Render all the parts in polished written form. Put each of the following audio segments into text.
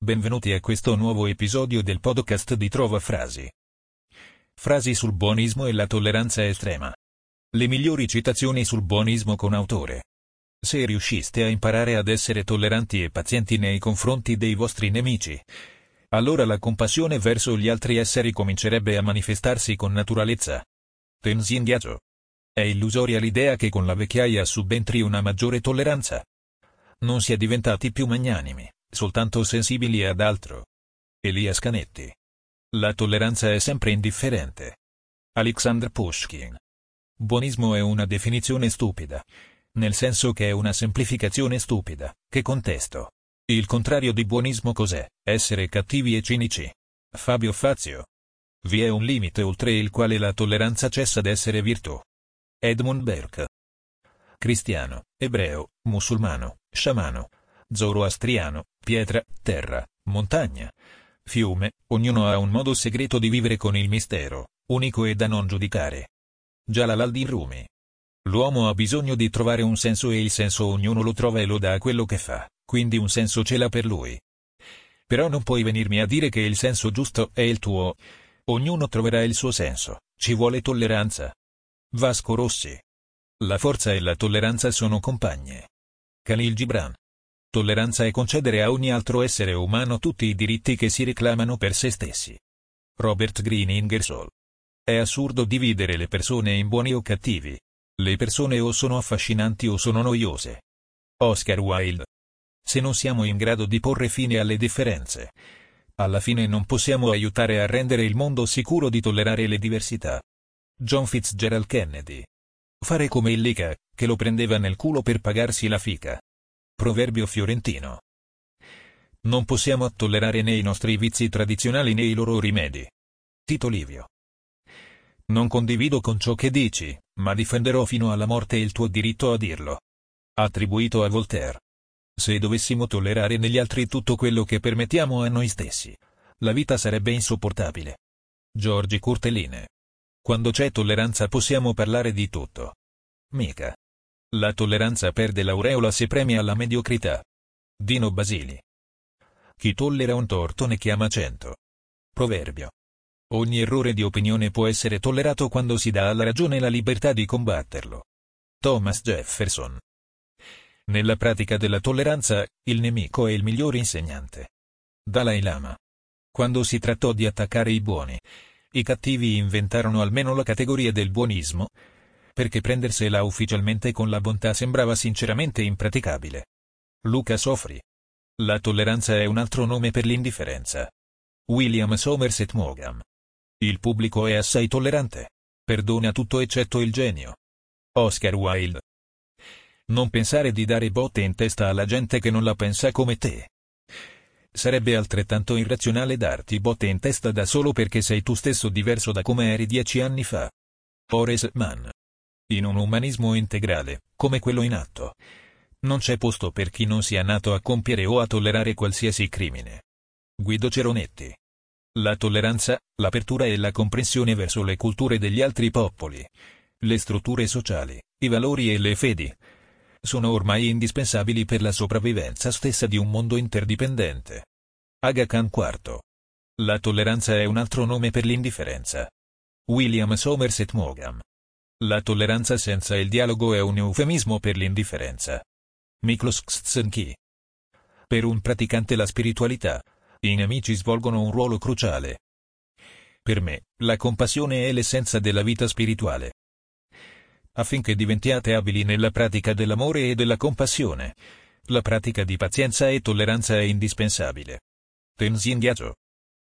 Benvenuti a questo nuovo episodio del podcast di Trova Frasi. Frasi sul buonismo e la tolleranza estrema. Le migliori citazioni sul buonismo con autore. Se riusciste a imparare ad essere tolleranti e pazienti nei confronti dei vostri nemici, allora la compassione verso gli altri esseri comincerebbe a manifestarsi con naturalezza. Tenzin Gyatso. È illusoria l'idea che con la vecchiaia subentri una maggiore tolleranza. Non si è diventati più magnanimi, soltanto sensibili ad altro. Elias Canetti. La tolleranza è sempre indifferente. Alexander Pushkin. Buonismo è una definizione stupida, nel senso che è una semplificazione stupida, che contesto. Il contrario di buonismo cos'è? Essere cattivi e cinici. Fabio Fazio. Vi è un limite oltre il quale la tolleranza cessa d'essere virtù. Edmund Burke. Cristiano, ebreo, musulmano, sciamano, zoroastriano, pietra, terra, montagna, fiume, ognuno ha un modo segreto di vivere con il mistero, unico e da non giudicare. Jalaluddin Rumi. L'uomo ha bisogno di trovare un senso e il senso ognuno lo trova e lo dà a quello che fa, quindi un senso ce l'ha per lui. Però non puoi venirmi a dire che il senso giusto è il tuo. Ognuno troverà il suo senso, ci vuole tolleranza. Vasco Rossi. La forza e la tolleranza sono compagne. Khalil Gibran. Tolleranza è concedere a ogni altro essere umano tutti i diritti che si reclamano per se stessi. Robert Greene Ingersoll. È assurdo dividere le persone in buoni o cattivi. Le persone o sono affascinanti o sono noiose. Oscar Wilde. Se non siamo in grado di porre fine alle differenze, alla fine non possiamo aiutare a rendere il mondo sicuro di tollerare le diversità. John Fitzgerald Kennedy. Fare come il Lica, che lo prendeva nel culo per pagarsi la fica. Proverbio fiorentino. Non possiamo tollerare né i nostri vizi tradizionali né i loro rimedi. Tito Livio. Non condivido con ciò che dici, ma difenderò fino alla morte il tuo diritto a dirlo. Attribuito a Voltaire. Se dovessimo tollerare negli altri tutto quello che permettiamo a noi stessi, la vita sarebbe insopportabile. Giorgi Curteline. Quando c'è tolleranza possiamo parlare di tutto. Mica. La tolleranza perde l'aureola se premia la mediocrità. Dino Basili. Chi tollera un torto ne chiama 100. Proverbio. Ogni errore di opinione può essere tollerato quando si dà alla ragione la libertà di combatterlo. Thomas Jefferson. Nella pratica della tolleranza, il nemico è il migliore insegnante. Dalai Lama. Quando si trattò di attaccare i buoni, i cattivi inventarono almeno la categoria del buonismo, perché prendersela ufficialmente con la bontà sembrava sinceramente impraticabile. Luca Sofri. La tolleranza è un altro nome per l'indifferenza. William Somerset Maugham. Il pubblico è assai tollerante. Perdona tutto eccetto il genio. Oscar Wilde. Non pensare di dare botte in testa alla gente che non la pensa come te. Sarebbe altrettanto irrazionale darti botte in testa da solo perché sei tu stesso diverso da come eri 10 anni fa. Horace Mann. In un umanismo integrale, come quello in atto, non c'è posto per chi non sia nato a compiere o a tollerare qualsiasi crimine. Guido Ceronetti. La tolleranza, l'apertura e la comprensione verso le culture degli altri popoli, le strutture sociali, i valori e le fedi, sono ormai indispensabili per la sopravvivenza stessa di un mondo interdipendente. Aga Khan IV. La tolleranza è un altro nome per l'indifferenza. William Somerset Maugham. La tolleranza senza il dialogo è un eufemismo per l'indifferenza. Miklós Szentkuthy. Per un praticante la spiritualità, i nemici svolgono un ruolo cruciale. Per me, la compassione è l'essenza della vita spirituale. Affinché diventiate abili nella pratica dell'amore e della compassione, la pratica di pazienza e tolleranza è indispensabile. Tenzin Gyatso.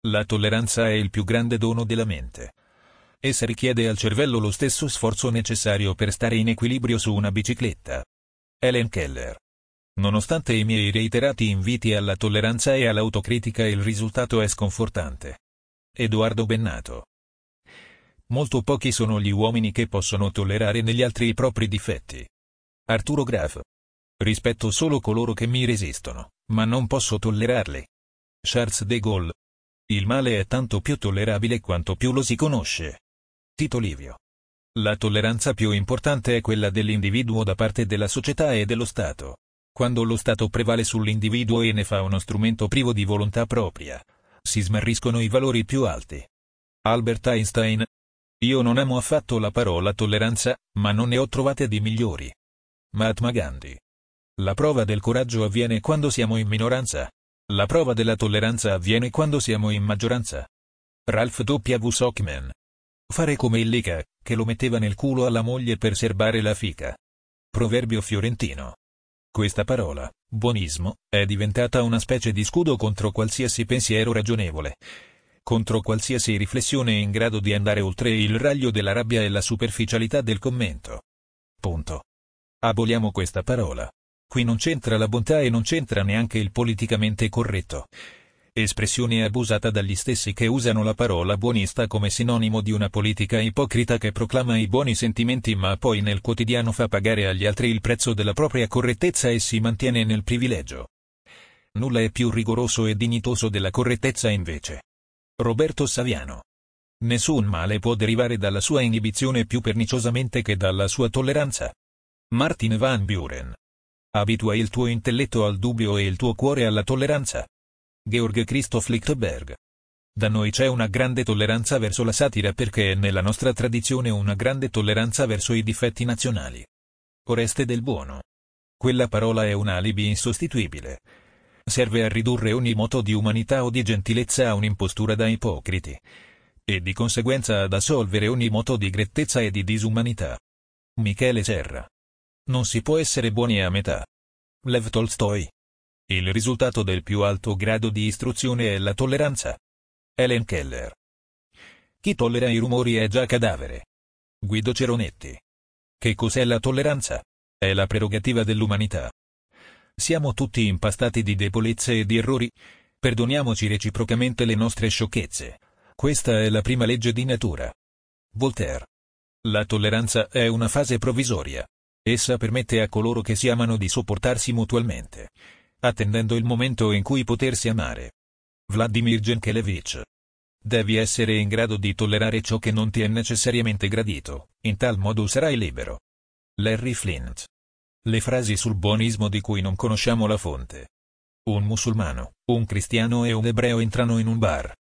La tolleranza è il più grande dono della mente. Essa richiede al cervello lo stesso sforzo necessario per stare in equilibrio su una bicicletta. Helen Keller. Nonostante i miei reiterati inviti alla tolleranza e all'autocritica, il risultato è sconfortante. Edoardo Bennato. Molto pochi sono gli uomini che possono tollerare negli altri i propri difetti. Arturo Graf. Rispetto solo coloro che mi resistono, ma non posso tollerarli. Charles de Gaulle. Il male è tanto più tollerabile quanto più lo si conosce. Tito Livio. La tolleranza più importante è quella dell'individuo da parte della società e dello Stato. Quando lo Stato prevale sull'individuo e ne fa uno strumento privo di volontà propria, si smarriscono i valori più alti. Albert Einstein. Io non amo affatto la parola tolleranza, ma non ne ho trovate di migliori. Mahatma Gandhi. La prova del coraggio avviene quando siamo in minoranza. La prova della tolleranza avviene quando siamo in maggioranza. Ralph W. Sockman. Fare come il Lica, che lo metteva nel culo alla moglie per serbare la fica. Proverbio fiorentino. Questa parola, buonismo, è diventata una specie di scudo contro qualsiasi pensiero ragionevole, contro qualsiasi riflessione in grado di andare oltre il raglio della rabbia e la superficialità del commento. Punto. Aboliamo questa parola. Qui non c'entra la bontà e non c'entra neanche il politicamente corretto. Espressione abusata dagli stessi che usano la parola buonista come sinonimo di una politica ipocrita che proclama i buoni sentimenti ma poi nel quotidiano fa pagare agli altri il prezzo della propria correttezza e si mantiene nel privilegio. Nulla è più rigoroso e dignitoso della correttezza invece. Roberto Saviano. Nessun male può derivare dalla sua inibizione più perniciosamente che dalla sua tolleranza. Martin Van Buren. Abitua il tuo intelletto al dubbio e il tuo cuore alla tolleranza. Georg Christoph Lichtenberg. Da noi c'è una grande tolleranza verso la satira perché è nella nostra tradizione una grande tolleranza verso i difetti nazionali. Oreste del Buono. Quella parola è un alibi insostituibile. Serve a ridurre ogni moto di umanità o di gentilezza a un'impostura da ipocriti. E di conseguenza ad assolvere ogni moto di grettezza e di disumanità. Michele Serra. Non si può essere buoni a metà. Lev Tolstoi. Il risultato del più alto grado di istruzione è la tolleranza. Helen Keller. Chi tollera i rumori è già cadavere. Guido Ceronetti. Che cos'è la tolleranza? È la prerogativa dell'umanità. Siamo tutti impastati di debolezze e di errori. Perdoniamoci reciprocamente le nostre sciocchezze. Questa è la prima legge di natura. Voltaire. La tolleranza è una fase provvisoria. Essa permette a coloro che si amano di sopportarsi mutualmente, attendendo il momento in cui potersi amare. Vladimir Genkelevich. Devi essere in grado di tollerare ciò che non ti è necessariamente gradito, in tal modo sarai libero. Larry Flint. Le frasi sul buonismo di cui non conosciamo la fonte. Un musulmano, un cristiano e un ebreo entrano in un bar.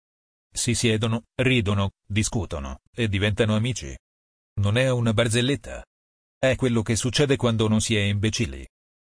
Si siedono, ridono, discutono, e diventano amici. Non è una barzelletta. È quello che succede quando non si è imbecilli.